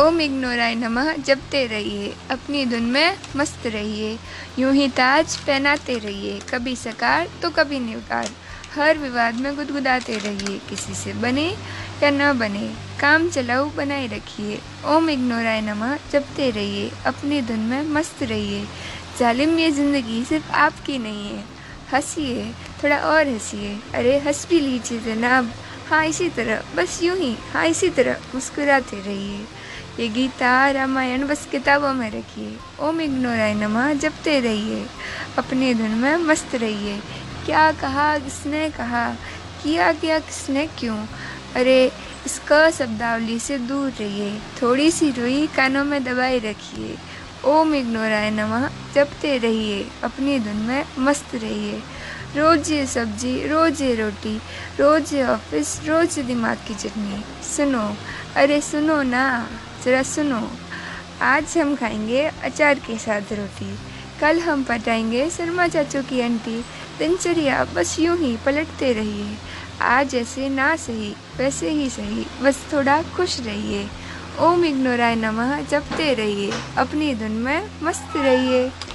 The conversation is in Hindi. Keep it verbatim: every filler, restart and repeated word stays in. ओम इग्नो राय नमः जपते रहिए, अपनी धुन में मस्त रहिए, यूं ही ताज पहनाते रहिए, कभी सकार तो कभी निकार, हर विवाद में गुदगुदाते रहिए, किसी से बने या न बने काम चलाऊ बनाए रखिए। ओम इग्नो राय नमः जपते रहिए, अपनी धुन में मस्त रहिए, जालिम ये ज़िंदगी सिर्फ आपकी नहीं है, हंसिए, थोड़ा और हंसिए, अरे हंस भी लीजिए जनाब, हाँ इसी तरह, बस यूं ही, हाँ इसी तरह मुस्कुराते रहिए। ये गीता रामायण बस किताबों में रखिए। ओम इग्नो राय नमः जपते रहिए, अपने धुन में मस्त रहिए। क्या कहा किसने कहा, किया क्या किसने क्यों, अरे इसका शब्दावली से दूर रहिए, थोड़ी सी रुई कानों में दबाए रखिए। ओम इग्नो राय नमः जपते रहिए, अपनी धुन में मस्त रहिए। रोज़ ये सब्जी, रोज़ ये रोटी, रोज़ ये ऑफिस, रोज़ दिमाग की चटनी, सुनो अरे सुनो ना ज़रा सुनो, आज हम खाएंगे अचार के साथ रोटी, कल हम पटाएंगे शर्मा चाचू की आंटी, दिनचर्या बस यूं ही पलटते रहिए, आज ऐसे ना सही वैसे ही सही, बस थोड़ा खुश रहिए। ओम इग्नो राय नमः जपते रहिए, अपनी धुन में मस्त रहिए।